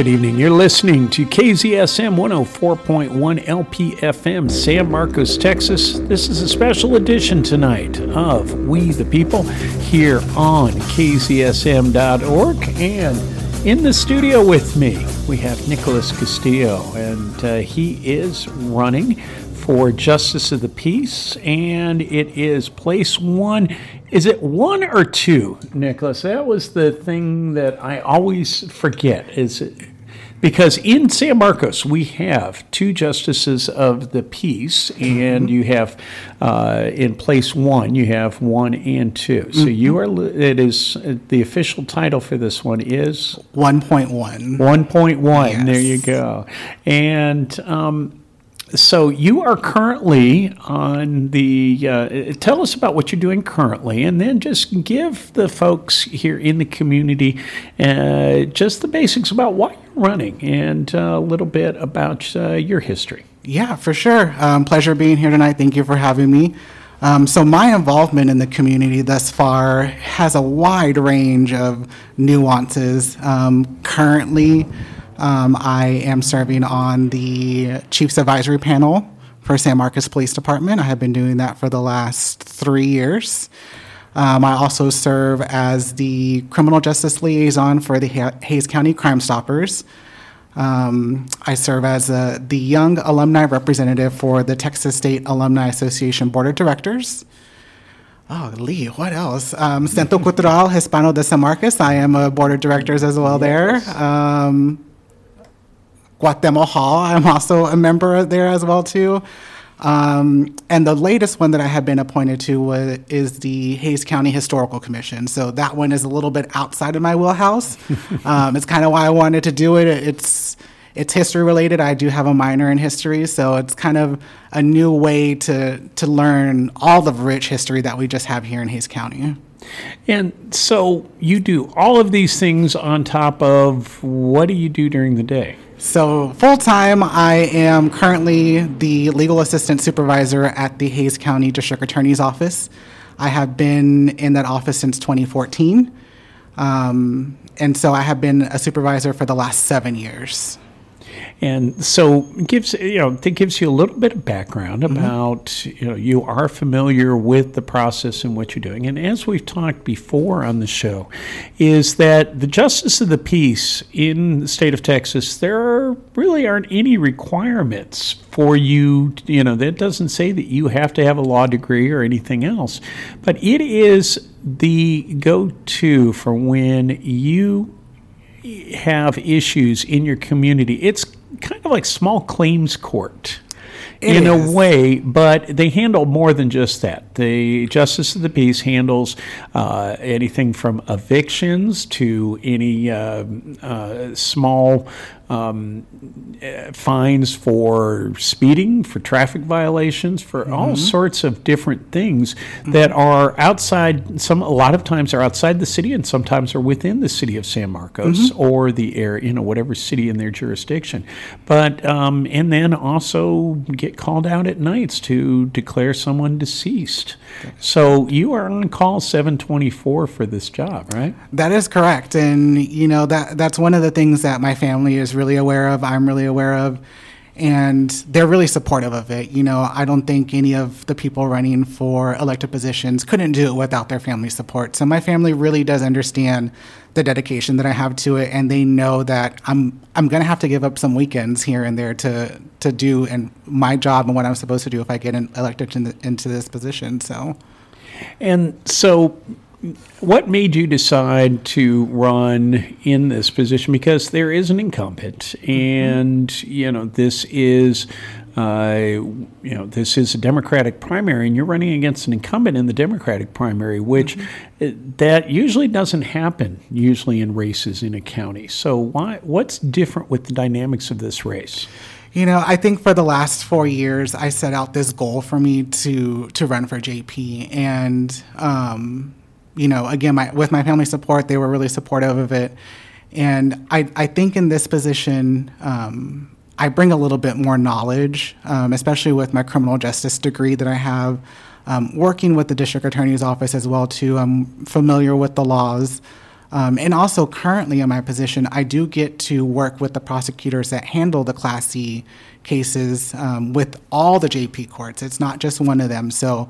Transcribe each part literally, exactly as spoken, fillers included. Good evening. You're listening to K Z S M one oh four point one L P F M, San Marcos, Texas. This is a special edition tonight of We the People here on K Z S M dot org. And in the studio with me, we have Nicolas Costilla, and uh, he is running for Justice of the Peace, and it is place one. Is it one or two, Nicolas? That was the thing that I always forget. Is it, because in San Marcos, we have two justices of the peace, and you have uh, in place one, you have one and two. So you are, it is, the official title for this one is? one point one. one point one, yes. There you go. And um so you are currently on the, uh, tell us about what you're doing currently, and then just give the folks here in the community uh, just the basics about why you're running and a little bit about uh, your history. Yeah, for sure. Um, pleasure being here tonight. Thank you for having me. Um, so my involvement in the community thus far has a wide range of nuances. Um, currently, Um, I am serving on the Chief's Advisory Panel for San Marcos Police Department. I have been doing that for the last three years. Um, I also serve as the Criminal Justice Liaison for the ha- Hays County Crime Stoppers. Um, I serve as a, the Young Alumni Representative for the Texas State Alumni Association Board of Directors. Oh, Lee, what else? Um, Centro Cultural Hispano de San Marcos. I am a Board of Directors as well there. Um, Guatemal Hall, I'm also a member there as well too. Um, and the latest one that I have been appointed to was, is the Hays County Historical Commission. So that one is a little bit outside of my wheelhouse. um, it's kind of why I wanted to do it. It's it's history related. I do have a minor in history, so it's kind of a new way to to learn all the rich history that we just have here in Hays County. And so you do all of these things on top of what do you do during the day? So full-time, I am currently the legal assistant supervisor at the Hays County District Attorney's Office. I have been in that office since twenty fourteen, um, and so I have been a supervisor for the last seven years. And so gives you know that gives you a little bit of background about mm-hmm. you know you are familiar with the process and what you're doing. And as we've talked before on the show, is that the Justice of the Peace in the state of Texas, there really aren't any requirements for you. You know that doesn't say that you have to have a law degree or anything else, but it is the go-to for when you have issues in your community. It's kind of like small claims court it in is. a way, but they handle more than just that. The Justice of the Peace handles uh, anything from evictions to any uh, uh, small um, fines for speeding, for traffic violations, for mm-hmm. all sorts of different things mm-hmm. that are outside. Some a lot of times are outside the city, and sometimes are within the city of San Marcos mm-hmm. or the area, you know, whatever city in their jurisdiction. But um, and then also get called out at nights to declare someone deceased. Okay. So you are on call seven twenty-four for this job, right? That is correct, and you know that that's one of the things that my family is really really aware of, I'm really aware of, and they're really supportive of it. You know, I don't think any of the people running for elected positions couldn't do it without their family support. So my family really does understand the dedication that I have to it, and they know that I'm I'm going to have to give up some weekends here and there to to do and my job and what I'm supposed to do if I get elected in the, into this position. So, and so. What made you decide to run in this position? Because there is an incumbent, and mm-hmm. you know this is, uh, you know this is a Democratic primary, and you're running against an incumbent in the Democratic primary, which mm-hmm. that usually doesn't happen usually in races in a county. So why? What's different with the dynamics of this race? You know, I think for the last four years, I set out this goal for me to to run for J P, and. Um, You know, again, my, with my family support, they were really supportive of it. And I, I think in this position, um, I bring a little bit more knowledge, um, especially with my criminal justice degree that I have, um, working with the district attorney's office as well, too. I'm familiar with the laws Um, and also currently in my position, I do get to work with the prosecutors that handle the Class C cases um, with all the J P courts. It's not just one of them. So,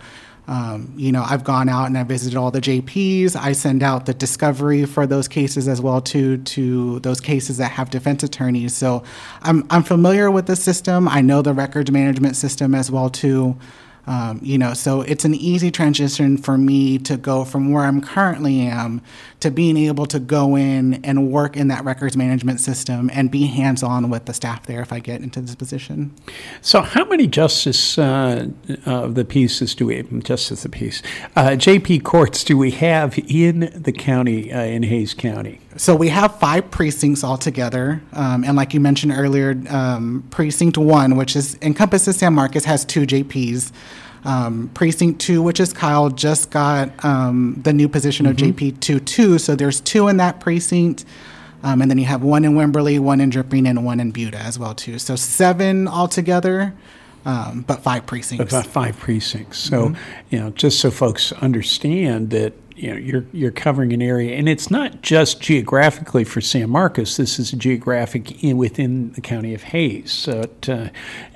um, you know, I've gone out and I visited all the J Ps. I send out the discovery for those cases as well, too, to those cases that have defense attorneys. So I'm, I'm familiar with the system. I know the records management system as well, too. Um, you know, so it's an easy transition for me to go from where I'm currently am to being able to go in and work in that records management system and be hands-on with the staff there if I get into this position. So how many Justice uh, of the Peace do we have, Justice of the Peace, uh, J P courts do we have in the county, uh, in Hays County? So we have five precincts altogether, um, and like you mentioned earlier, um, Precinct one, which is encompasses San Marcos, has two J Ps. Um, Precinct two, which is Kyle, just got um, the new position of mm-hmm. J P two two, so there's two in that precinct, um, and then you have one in Wimberley, one in Dripping, and one in Buda as well, too. So seven altogether, um, but five precincts. About five precincts. So, mm-hmm. you know, just so folks understand that, you know, you're you're covering an area, and it's not just geographically for San Marcos. This is a geographic in, within the county of Hays. So, it, uh,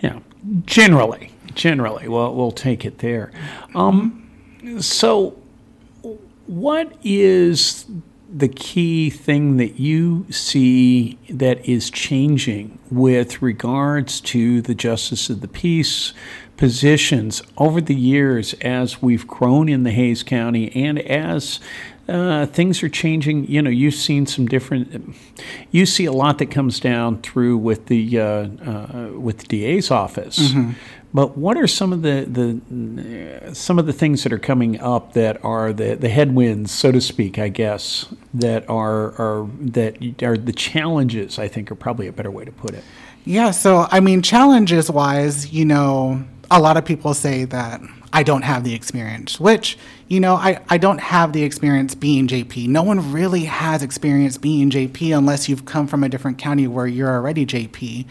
you know, generally, generally, well, we'll take it there. Um, so, what is the key thing that you see that is changing with regards to the Justice of the Peace positions over the years as we've grown in the Hays County and as uh, things are changing? You know, you've seen some different, you see a lot that comes down through with the uh, uh, with the D A's office. Mm-hmm. But what are some of the, the some of the things that are coming up that are the, the headwinds, so to speak, I guess, that are, are that are the challenges, I think, are probably a better way to put it. Yeah, so I mean, challenges wise, you know, a lot of people say that I don't have the experience, which, you know, I, I don't have the experience being J P. No one really has experience being J P unless you've come from a different county where you're already J P.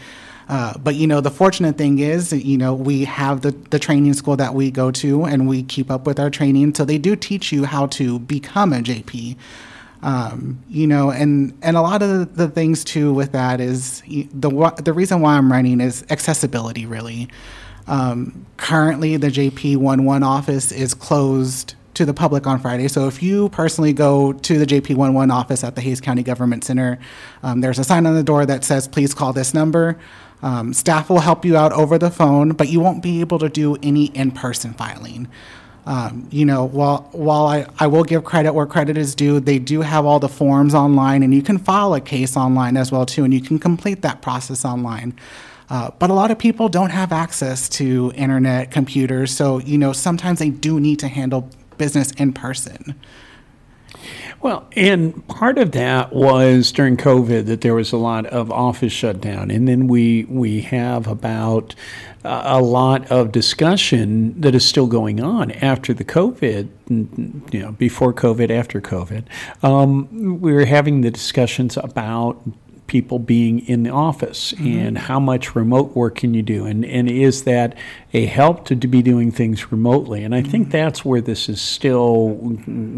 Uh, but, you know, the fortunate thing is, you know, we have the, the training school that we go to and we keep up with our training. So they do teach you how to become a J P. Um, you know, and, and a lot of the things, too, with that is the the reason why I'm running is accessibility, really. Um, currently, the J P one one office is closed to the public on Friday. So if you personally go to the J P one one office at the Hays County Government Center, um, there's a sign on the door that says, please call this number. Um, staff will help you out over the phone, but you won't be able to do any in-person filing. Um, you know, while while I, I will give credit where credit is due, they do have all the forms online, and you can file a case online as well, too, and you can complete that process online. Uh, but a lot of people don't have access to internet, computers, so, you know, sometimes they do need to handle business in person. Well, and part of that was during COVID that there was a lot of office shutdown. And then we we have about uh, a lot of discussion that is still going on after the COVID, you know, before COVID, after COVID. Um, we were having the discussions about people being in the office mm-hmm. and how much remote work can you do, and, and is that a help to, to be doing things remotely? And I mm-hmm. think that's where this is still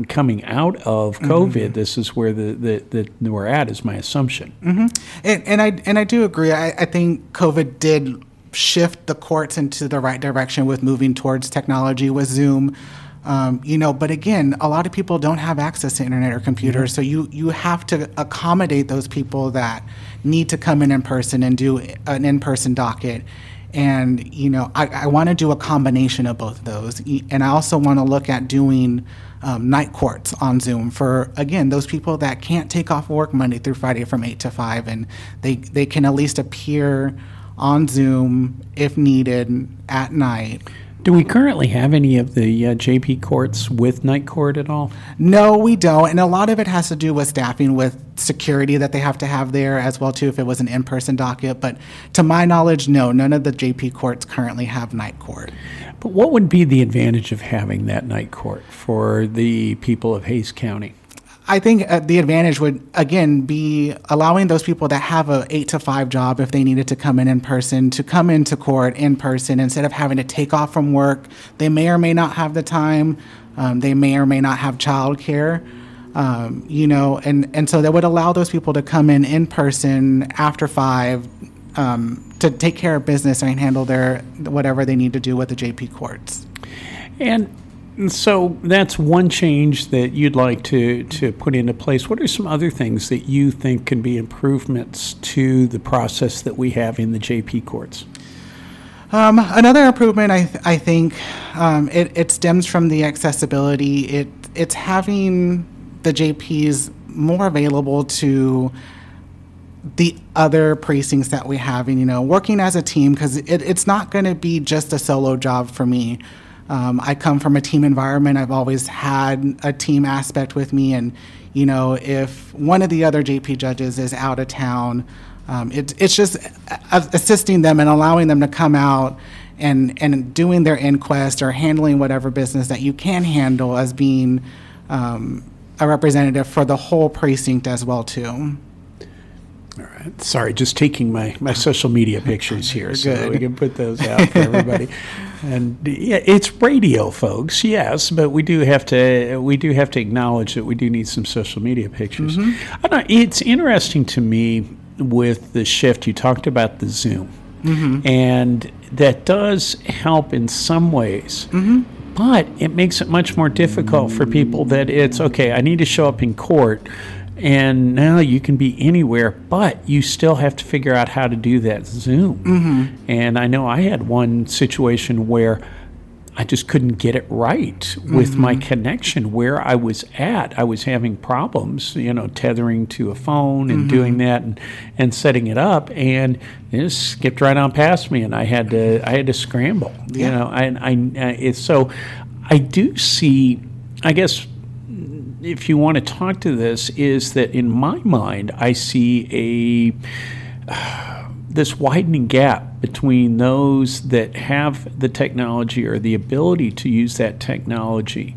coming out of COVID. Mm-hmm. This is where the, the, the we're at, is my assumption. Mm-hmm. And, and I and I do agree. I, I think COVID did shift the courts into the right direction with moving towards technology with Zoom. Um, you know, but again, a lot of people don't have access to internet or computers, so you, you have to accommodate those people that need to come in in person and do an in-person docket. And, you know, I, I want to do a combination of both of those. And I also want to look at doing um, night courts on Zoom for, again, those people that can't take off work Monday through Friday from eight to five, and they, they can at least appear on Zoom if needed at night. Do we currently have any of the uh, J P courts with night court at all? No, we don't. And a lot of it has to do with staffing, with security that they have to have there as well, too, if it was an in-person docket. But to my knowledge, no, none of the J P courts currently have night court. But what would be the advantage of having that night court for the people of Hays County? I think uh, the advantage would, again, be allowing those people that have a eight to five job, if they needed to come in in person, to come into court in person instead of having to take off from work. They may or may not have the time. Um, they may or may not have childcare. Um, you know, and, and so that would allow those people to come in in person after five um, to take care of business and handle their whatever they need to do with the J P courts. And so that's one change that you'd like to, to put into place. What are some other things that you think can be improvements to the process that we have in the J P courts? Um, another improvement, I, th- I think, um, it, it stems from the accessibility. It it's having the J Ps more available to the other precincts that we have, and, you know, working as a team, because it, it's not going to be just a solo job for me. Um, I come from a team environment. I've always had a team aspect with me, and, you know, if one of the other J P judges is out of town, um, it, it's just assisting them and allowing them to come out and, and doing their inquest or handling whatever business that you can handle as being um, a representative for the whole precinct as well, too. All right. Sorry, just taking my, my social media pictures here so that we can put those out for everybody. And yeah, it's radio, folks. Yes, but we do have to we do have to acknowledge that we do need some social media pictures. Mm-hmm. I don't know, it's interesting to me with the shift. You talked about the Zoom, mm-hmm. and that does help in some ways. Mm-hmm. But it makes it much more difficult for people that it's, okay, I need to show up in court, and now you can be anywhere, but you still have to figure out how to do that Zoom. Mm-hmm. And I know I had one situation where I just couldn't get it right mm-hmm. with my connection where I was at. I was having problems, you know, tethering to a phone and mm-hmm. doing that and, and setting it up, and it just skipped right on past me, and I had to I had to scramble, yeah. you know. And I, I it's so I do see, I guess, if you want to talk to this, is that in my mind I see a uh, this widening gap between those that have the technology or the ability to use that technology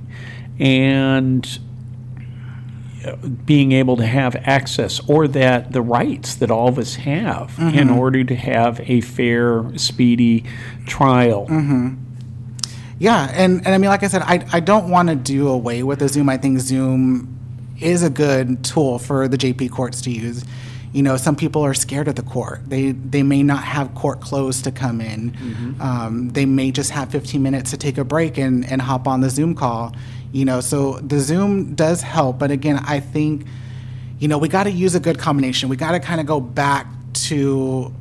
and being able to have access, or that the rights that all of us have mm-hmm. in order to have a fair, speedy trial. Mm-hmm. Yeah, and, and I mean, like I said, I I don't want to do away with the Zoom. I think Zoom is a good tool for the J P courts to use. You know, some people are scared of the court. They they may not have court clothes to come in. Mm-hmm. Um, they may just have fifteen minutes to take a break and, and hop on the Zoom call. You know, so the Zoom does help. But again, I think, you know, we got to use a good combination. We got to kind of go back to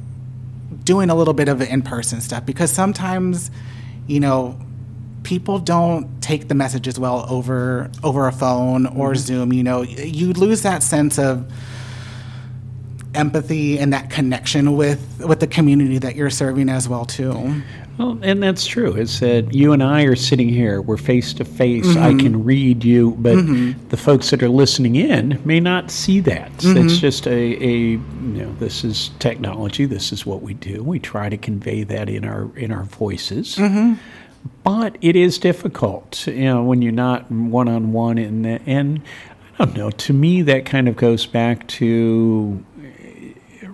doing a little bit of the in-person stuff, because sometimes, you know, people don't take the messages well over over a phone or mm-hmm. Zoom. You know, you lose that sense of empathy and that connection with, with the community that you're serving as well, too. Well, and that's true. It's that you and I are sitting here. We're face-to-face. Mm-hmm. I can read you, but mm-hmm. the folks that are listening in may not see that. Mm-hmm. It's just a, a, you know, this is technology. This is what we do. We try to convey that in our, in our voices. Mm-hmm. But it is difficult, you know, when you're not one-on-one. And, and I don't know, to me, that kind of goes back to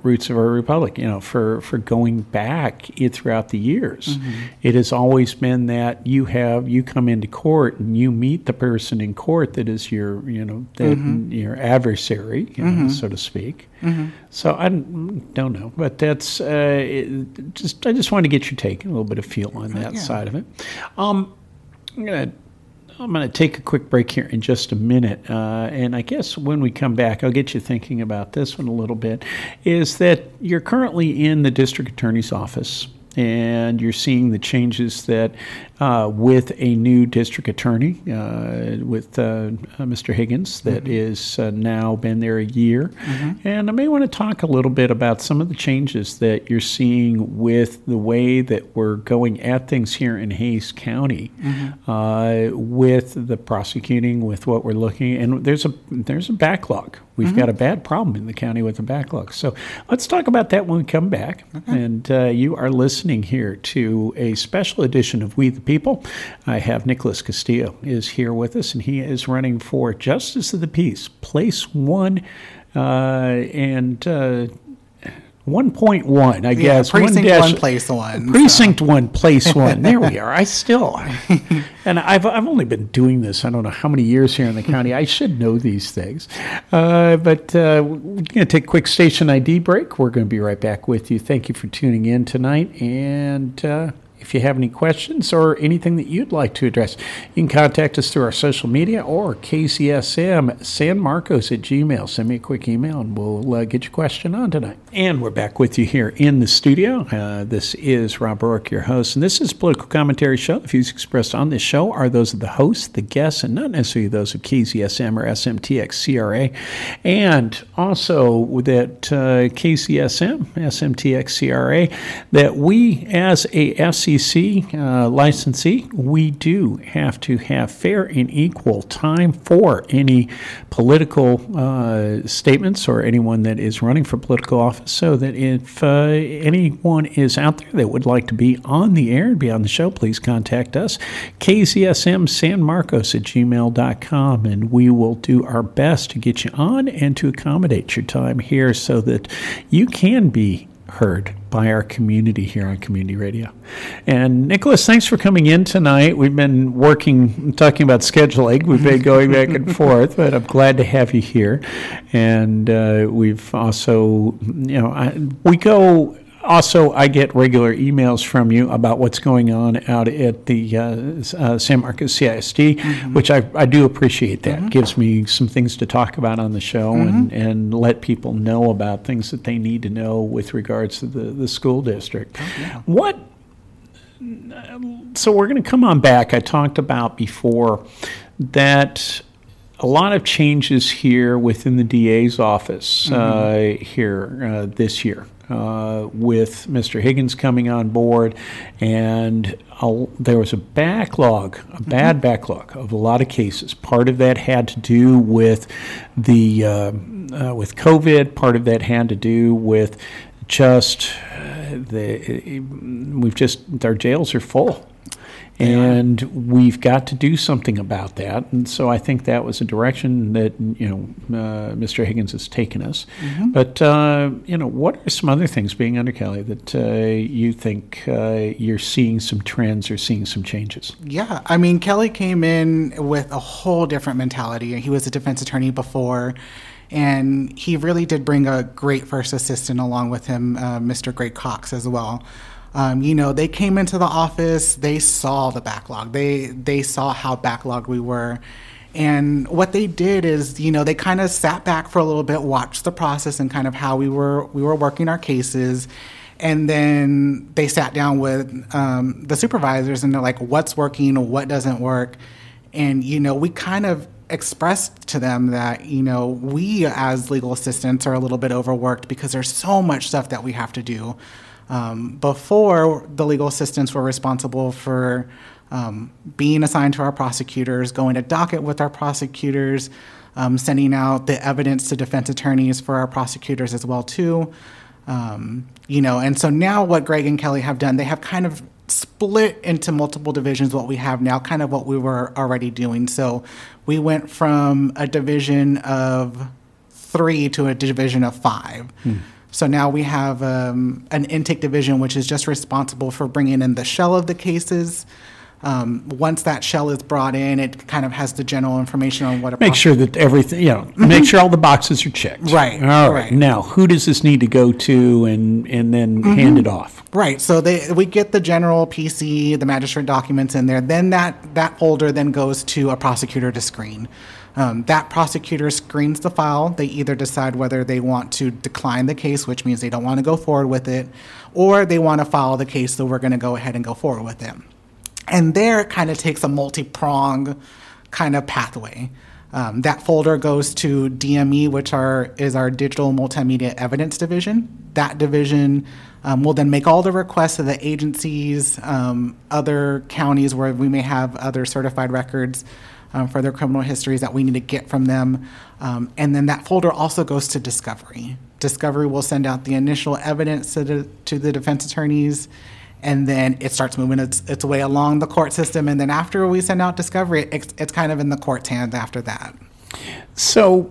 roots of our republic, you know, for, for going back throughout the years. Mm-hmm. It has always been that you have, you come into court and you meet the person in court that is your, you know, that, mm-hmm. your adversary, you mm-hmm. know, so to speak. Mm-hmm. So I don't, don't know, but that's, uh, it, just I just wanted to get your take, a little bit of feel on that yeah. side of it. Um, I'm going to I'm going to take a quick break here in just a minute, uh, and I guess when we come back, I'll get you thinking about this one a little bit, is that you're currently in the district attorney's office, and you're seeing the changes that uh, with a new district attorney, uh, with uh, Mister Higgins, that mm-hmm. is uh, now been there a year. Mm-hmm. And I may want to talk a little bit about some of the changes that you're seeing with the way that we're going at things here in Hays County, mm-hmm. uh, with the prosecuting, with what we're looking at. And there's a, there's a backlog. We've mm-hmm. got a bad problem in the county with a backlog. So let's talk about that when we come back. Okay. And uh, you are listening here to a special edition of We the People. I have Nicolas Costilla is here with us, and he is running for Justice of the Peace, Place one, uh, and... Uh, one point one, I yeah, guess. Precinct one, one place one. Precinct so. one, place one. There we are. I still, and I've I've only been doing this, I don't know how many years here in the county. I should know these things. Uh, but uh, we're going to take a quick station I D break. We're going to be right back with you. Thank you for tuning in tonight. And uh, if you have any questions or anything that you'd like to address, you can contact us through our social media or K C S M San Marcos at Gmail. Send me a quick email and we'll uh, get your question on tonight. And we're back with you here in the studio. Uh, this is Rob Roark, your host, and this is a political commentary show. The views expressed on this show are those of the host, the guests, and not necessarily those of K Z S M or S M T X C R A. And also that uh, K C S M, S M T X C R A, that we as a F C C Uh, licensee, we do have to have fair and equal time for any political uh, statements or anyone that is running for political office, so that if uh, anyone is out there that would like to be on the air and be on the show, please contact us, K Z S M San Marcos at gmail dot com, and we will do our best to get you on and to accommodate your time here so that you can be heard by our community here on Community Radio. And Nicolas, thanks for coming in tonight. We've been working, talking about Schedule A. We've been going back and forth, but I'm glad to have you here. And uh, we've also, you know, I, we go. Also, I get regular emails from you about what's going on out at the uh, uh, San Marcos C I S D, mm-hmm. which I, I do appreciate that. Mm-hmm. It gives me some things to talk about on the show, mm-hmm. and, and let people know about things that they need to know with regards to the, the school district. Oh, yeah. What? So we're going to come on back. I talked about before that a lot of changes here within the D A's office, mm-hmm. uh, here uh, this year. Uh, with Mister Higgins coming on board, and a, there was a backlog, a bad mm-hmm. backlog of a lot of cases. Part of that had to do with the uh, uh, with COVID. Part of that had to do with just the we've just our jails are full. And we've got to do something about that. And so I think that was a direction that, you know, uh, Mister Higgins has taken us. Mm-hmm. But, uh, you know, what are some other things being under Kelly that uh, you think uh, you're seeing some trends or seeing some changes? Yeah. I mean, Kelly came in with a whole different mentality. He was a defense attorney before, and he really did bring a great first assistant along with him, uh, Mister Greg Cox, as well. Um, you know, they came into the office, they saw the backlog, they they saw how backlogged we were. And what they did is, you know, they kind of sat back for a little bit, watched the process and kind of how we were we were working our cases. And then they sat down with um, the supervisors, and they're like, what's working, what doesn't work? And, you know, we kind of expressed to them that, you know, we as legal assistants are a little bit overworked because there's so much stuff that we have to do. Um, before, the legal assistants were responsible for um, being assigned to our prosecutors, going to docket with our prosecutors, um, sending out the evidence to defense attorneys for our prosecutors as well, too. Um, you know, and so now what Greg and Kelly have done, they have kind of split into multiple divisions what we have now, kind of what we were already doing. So we went from a division of three to a division of five. Hmm. So now we have um, an intake division, which is just responsible for bringing in the shell of the cases. Um, once that shell is brought in, it kind of has the general information on what a make sure that everything, you know, mm-hmm. make sure all the boxes are checked. Right. All right. right. Now, who does this need to go to, and and then mm-hmm. hand it off? Right. So they we get the general P C, the magistrate documents in there. Then that that folder then goes to a prosecutor to screen. Um, that prosecutor screens the file. They either decide whether they want to decline the case, which means they don't want to go forward with it, or they want to file the case, so we're going to go ahead and go forward with it. And there it kind of takes a multi-prong kind of pathway. Um, that folder goes to D M E, which are, is our Digital Multimedia Evidence Division. That division um, will then make all the requests to the agencies, um, other counties where we may have other certified records, Um, for their criminal histories that we need to get from them. Um, and then that folder also goes to Discovery. Discovery will send out the initial evidence to the, to the defense attorneys, and then it starts moving its, its way along the court system. And then after we send out Discovery, it's, it's kind of in the court's hands after that. So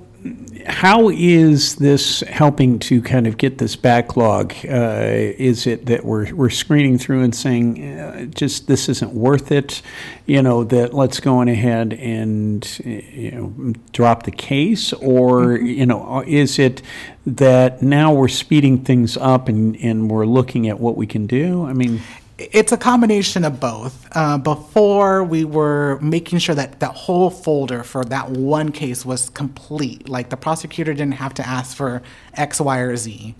how is this helping to kind of get this backlog? Uh, is it that we're we're screening through and saying, uh, just this isn't worth it, you know, that let's go on ahead and, you know, drop the case? Or, mm-hmm. you know, is it that now we're speeding things up and, and we're looking at what we can do? I mean... It's a combination of both. Uh, before, we were making sure that that whole folder for that one case was complete. Like, the prosecutor didn't have to ask for X, Y, or Z.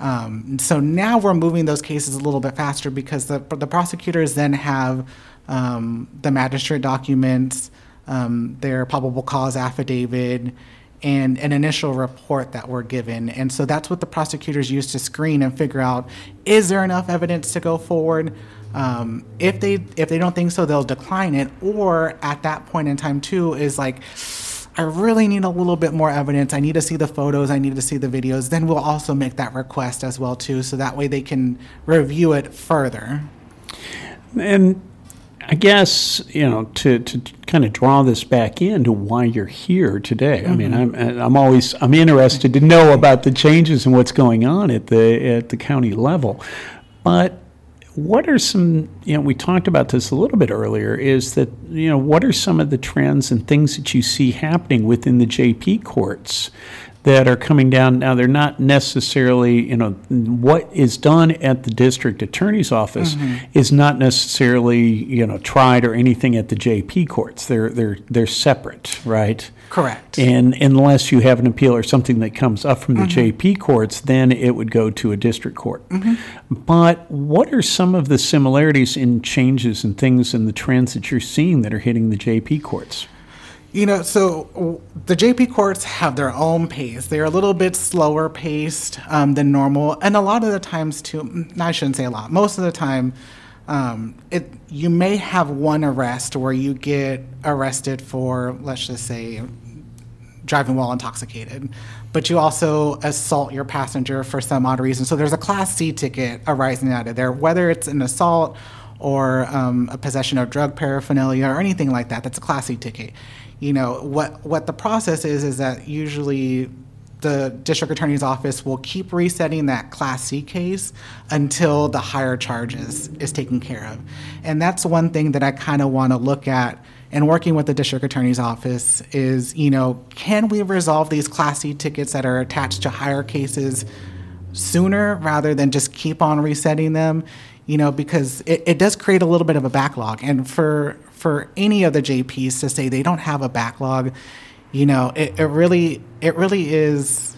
Um, so now we're moving those cases a little bit faster because the, the prosecutors then have um, the magistrate documents, um, their probable cause affidavit, and an initial report that we're given. And so that's what the prosecutors use to screen and figure out, is there enough evidence to go forward? Um, if they if they don't think so, they'll decline it. Or at that point in time, too, is like, I really need a little bit more evidence. I need to see the photos. I need to see the videos. Then we'll also make that request as well, too, so that way they can review it further. And I guess, you know, to, to kind of draw this back into why you're here today. Mm-hmm. I mean, I'm I'm always I'm interested to know about the changes and what's going on at the at the county level. But what are some, you know, we talked about this a little bit earlier, is that, you know, what are some of the trends and things that you see happening within the J P courts that are coming down now? They're not necessarily, you know, what is done at the district attorney's office mm-hmm. is not necessarily, you know, tried or anything at the J P courts. They're they're they're separate, right? Correct. And unless you have an appeal or something that comes up from the mm-hmm. J P courts, then it would go to a district court. Mm-hmm. But what are some of the similarities in changes and things and the trends that you're seeing that are hitting the J P courts? You know, so the J P courts have their own pace. They're a little bit slower paced um, than normal. And a lot of the times, too, I shouldn't say a lot. Most of the time, um, it you may have one arrest where you get arrested for, let's just say, driving while intoxicated. But you also assault your passenger for some odd reason. So there's a Class C ticket arising out of there, whether it's an assault or um, a possession of drug paraphernalia or anything like that. That's a Class C ticket. You know, what what the process is, is that usually the district attorney's office will keep resetting that Class C case until the higher charges is taken care of. And that's one thing that I kind of want to look at in working with the district attorney's office is, you know, can we resolve these Class C tickets that are attached to higher cases sooner rather than just keep on resetting them? You know, because it, it does create a little bit of a backlog. And for for any of the J Ps to say they don't have a backlog, you know, it, it really it really is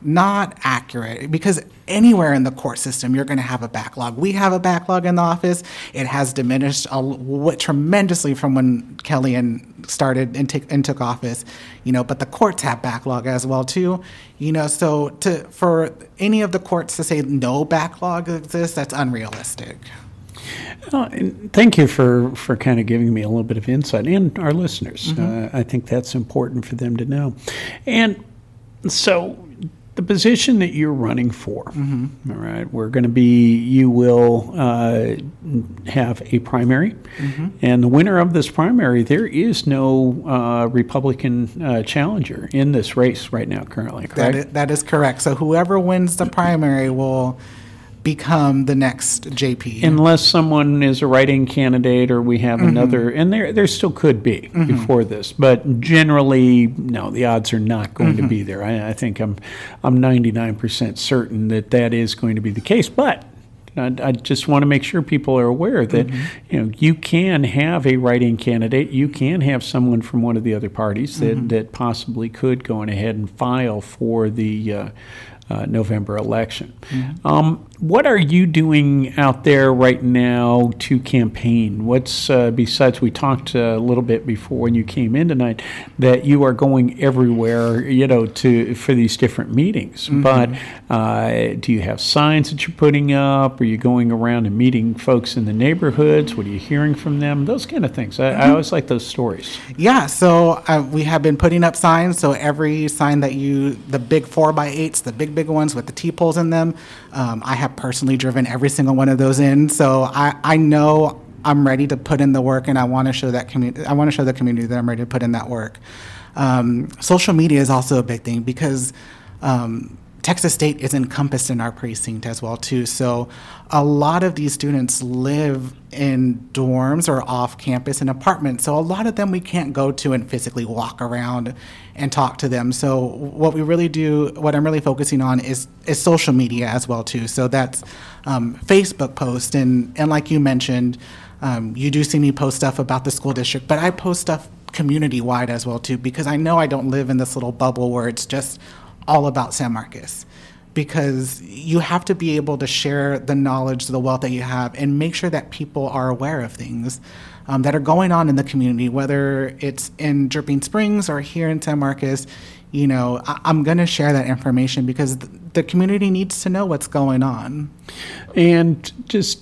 not accurate, because anywhere in the court system, you're going to have a backlog. We have a backlog in the office. It has diminished a, what, tremendously from when Kelly and started and, t- and took office, you know, but the courts have backlog as well, too. You know, so to for any of the courts to say no backlog exists, that's unrealistic. Uh, and thank you for, for kind of giving me a little bit of insight, and our listeners. Mm-hmm. Uh, I think that's important for them to know. And so... the position that you're running for, mm-hmm. all right, we're going to be, you will uh, have a primary, mm-hmm. and the winner of this primary, there is no uh, Republican uh, challenger in this race right now currently, correct? That is, that is correct. So whoever wins the primary will become the next J P. Unless someone is a write-in candidate or we have mm-hmm. another, and there there still could be mm-hmm. before this, but generally, no, the odds are not going mm-hmm. to be there. I, I think I'm I'm ninety-nine percent certain that that is going to be the case, but I, I just want to make sure people are aware that mm-hmm. you know, you can have a write-in candidate, you can have someone from one of the other parties that, mm-hmm. that possibly could go on ahead and file for the uh, Uh, November election. Mm-hmm. Um, what are you doing out there right now to campaign? What's uh, besides we talked a little bit before when you came in tonight that you are going everywhere, you know, to for these different meetings. Mm-hmm. But uh, do you have signs that you're putting up? Are you going around and meeting folks in the neighborhoods? What are you hearing from them? Those kind of things. I, mm-hmm. I always like those stories. Yeah. So uh, we have been putting up signs. So every sign that you, the big four by eights, the big big ones with the T-poles in them. Um, I have personally driven every single one of those in. So I, I know I'm ready to put in the work, and I want to show that community. I want to show the community that I'm ready to put in that work. Um, social media is also a big thing because um, Texas State is encompassed in our precinct as well too. So a lot of these students live in dorms or off campus in apartments. So a lot of them we can't go to and physically walk around and talk to them. So what we really do, what I'm really focusing on is is social media as well too. So that's um, Facebook posts and and like you mentioned, um, you do see me post stuff about the school district, but I post stuff community-wide as well too because I know I don't live in this little bubble where it's just all about San Marcos, because you have to be able to share the knowledge, the wealth that you have, and make sure that people are aware of things um, that are going on in the community, whether it's in Dripping Springs or here in San Marcos. You know, I- I'm going to share that information because th- the community needs to know what's going on. And just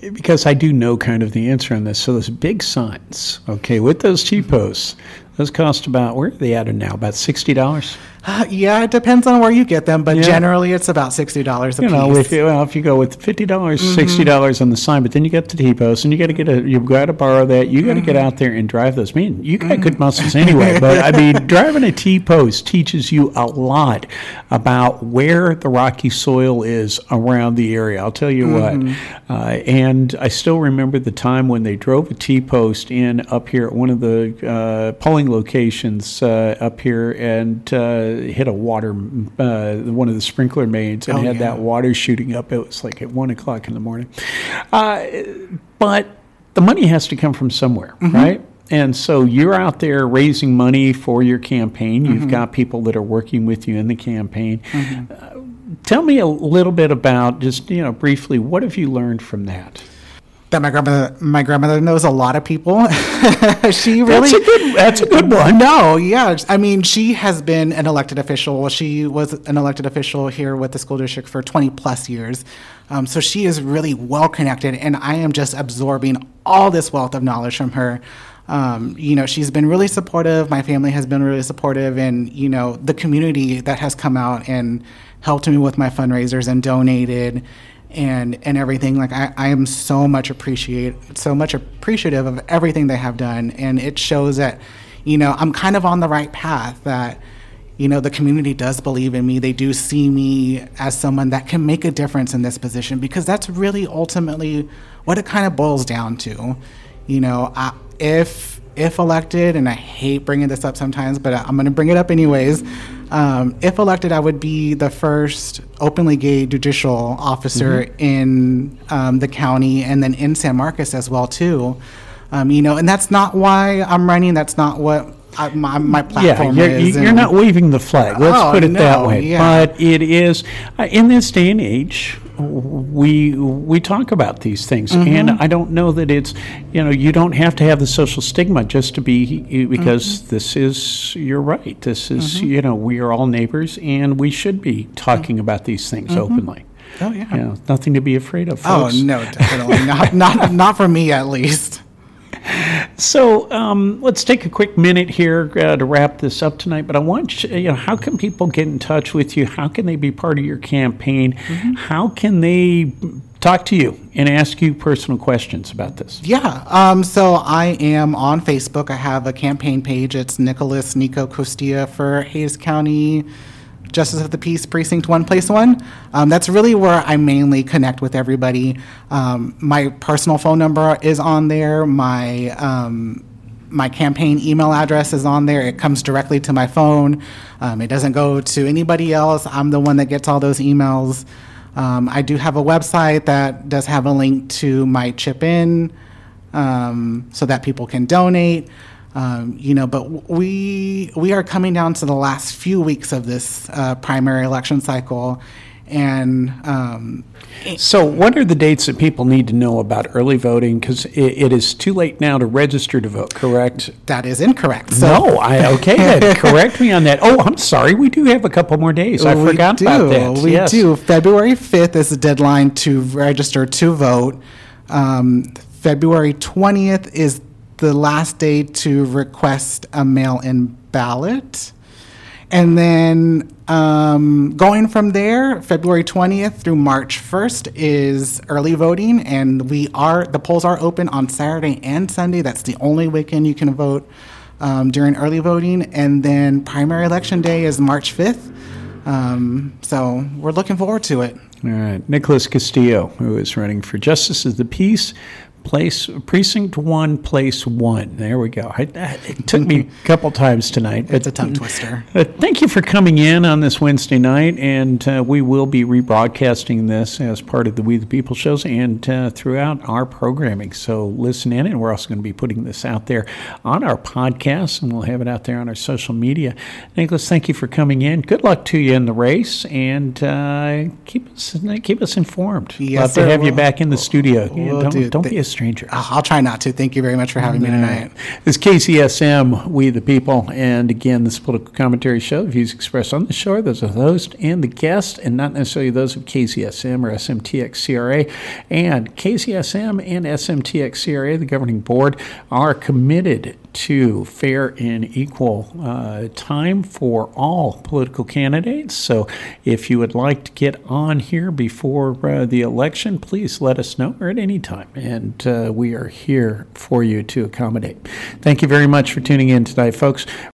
because I do know kind of the answer on this. So those big signs, okay, with those T-posts, those cost about, where are they at now, about sixty dollars? Uh, yeah, it depends on where you get them, but yeah. Generally it's about sixty dollars a you know, piece. If you, well, if you go with fifty dollars, mm-hmm. sixty dollars on the sign, but then you get the T-posts, and you got to get a, you've got to borrow that. You got to mm-hmm. get out there and drive those. I mean, you got mm-hmm. good muscles anyway, but I mean, driving a T-post teaches you a lot about where the rocky soil is around the area. I'll tell you mm-hmm. what. Uh, and I still remember the time when they drove a T-post in up here at one of the uh, polling locations uh, up here and uh, hit a water, uh, one of the sprinkler mains, and oh, had yeah. that water shooting up. It was like at one o'clock in the morning. Uh, but the money has to come from somewhere, mm-hmm. right? And so you're out there raising money for your campaign. You've mm-hmm. got people that are working with you in the campaign. Mm-hmm. Uh, tell me a little bit about just, you know, briefly, what have you learned from that? That my grandmother, my grandmother knows a lot of people. She really that's a good, that's a good one. No, yeah, I mean, she has been an elected official. She was an elected official here with the school district for twenty plus years. Um, so she is really well connected, and I am just absorbing all this wealth of knowledge from her. Um, you know, she's been really supportive. My family has been really supportive, and you know, the community that has come out and helped me with my fundraisers and donated. And and everything, like I, I am so much appreciate so much appreciative of everything they have done, and it shows that, you know, I'm kind of on the right path, that, you know, the community does believe in me. They do see me as someone that can make a difference in this position, because that's really ultimately what it kind of boils down to. You know, I, if if elected, and I hate bringing this up sometimes, but I'm going to bring it up anyways. Um, if elected, I would be the first openly gay judicial officer mm-hmm. in um, the county, and then in San Marcos as well, too. Um, you know, and that's not why I'm running. That's not what I, my, my platform yeah, you're, is. You're and, not waving the flag. Let's oh, put it no, that way. Yeah. But it is, uh, in this day and age, we we talk about these things, mm-hmm. and I don't know that it's, you know, you don't have to have the social stigma just to be, because mm-hmm. this is, you're right, this is, mm-hmm. you know, we are all neighbors, and we should be talking mm-hmm. about these things mm-hmm. openly. Oh, yeah. You know, nothing to be afraid of, folks. Oh, no, definitely. not, not, not for me, at least. So um, let's take a quick minute here uh, to wrap this up tonight. But I want you, you know, how can people get in touch with you? How can they be part of your campaign? Mm-hmm. How can they talk to you and ask you personal questions about this? Yeah. Um, so I am on Facebook. I have a campaign page. It's Nicolas Nico Costilla for Hays County Justice of the Peace, Precinct one, Place one. Um, that's really where I mainly connect with everybody. Um, my personal phone number is on there. My um, my campaign email address is on there. It comes directly to my phone. Um, it doesn't go to anybody else. I'm the one that gets all those emails. Um, I do have a website that does have a link to my chip in um, so that people can donate. Um, you know, but we we are coming down to the last few weeks of this uh, primary election cycle. And um, so what are the dates that people need to know about early voting? Because it, it is too late now to register to vote, correct? That is incorrect. So. No, I okay, then. Correct me on that. Oh, I'm sorry. We do have a couple more days. I we forgot do. about that. We yes. do. February fifth is the deadline to register to vote. Um, February twentieth is the last day to request a mail-in ballot. And then um, going from there, February twentieth through March first is early voting, and we are the polls are open on Saturday and Sunday. That's the only weekend you can vote um, during early voting. And then primary election day is March fifth. Um, so we're looking forward to it. All right. Nicolas Castillo, who is running for Justice of the Peace, Place Precinct One, Place One. There we go. I, I, it took me a couple times tonight. But, it's a tongue twister. Uh, thank you for coming in on this Wednesday night, and uh, we will be rebroadcasting this as part of the We the People shows and uh, throughout our programming. So listen in, and we're also going to be putting this out there on our podcast, and we'll have it out there on our social media. Nicolas, thank you for coming in. Good luck to you in the race, and uh, keep us keep us informed. Yes, love to sir, have we'll, you back in the we'll, studio. We'll yeah, don't do don't th- be a stranger. I'll try not to. Thank you very much for having me tonight. This is K C S M, We the People, and again, this political commentary show, views expressed on the show are those of the host and the guest, and not necessarily those of K C S M or S M T X C R A. And K C S M and S M T X C R A, the governing board, are committed to fair and equal uh, time for all political candidates. So if you would like to get on here before uh, the election, please let us know, or at any time. And uh, we are here for you to accommodate. Thank you very much for tuning in tonight, folks.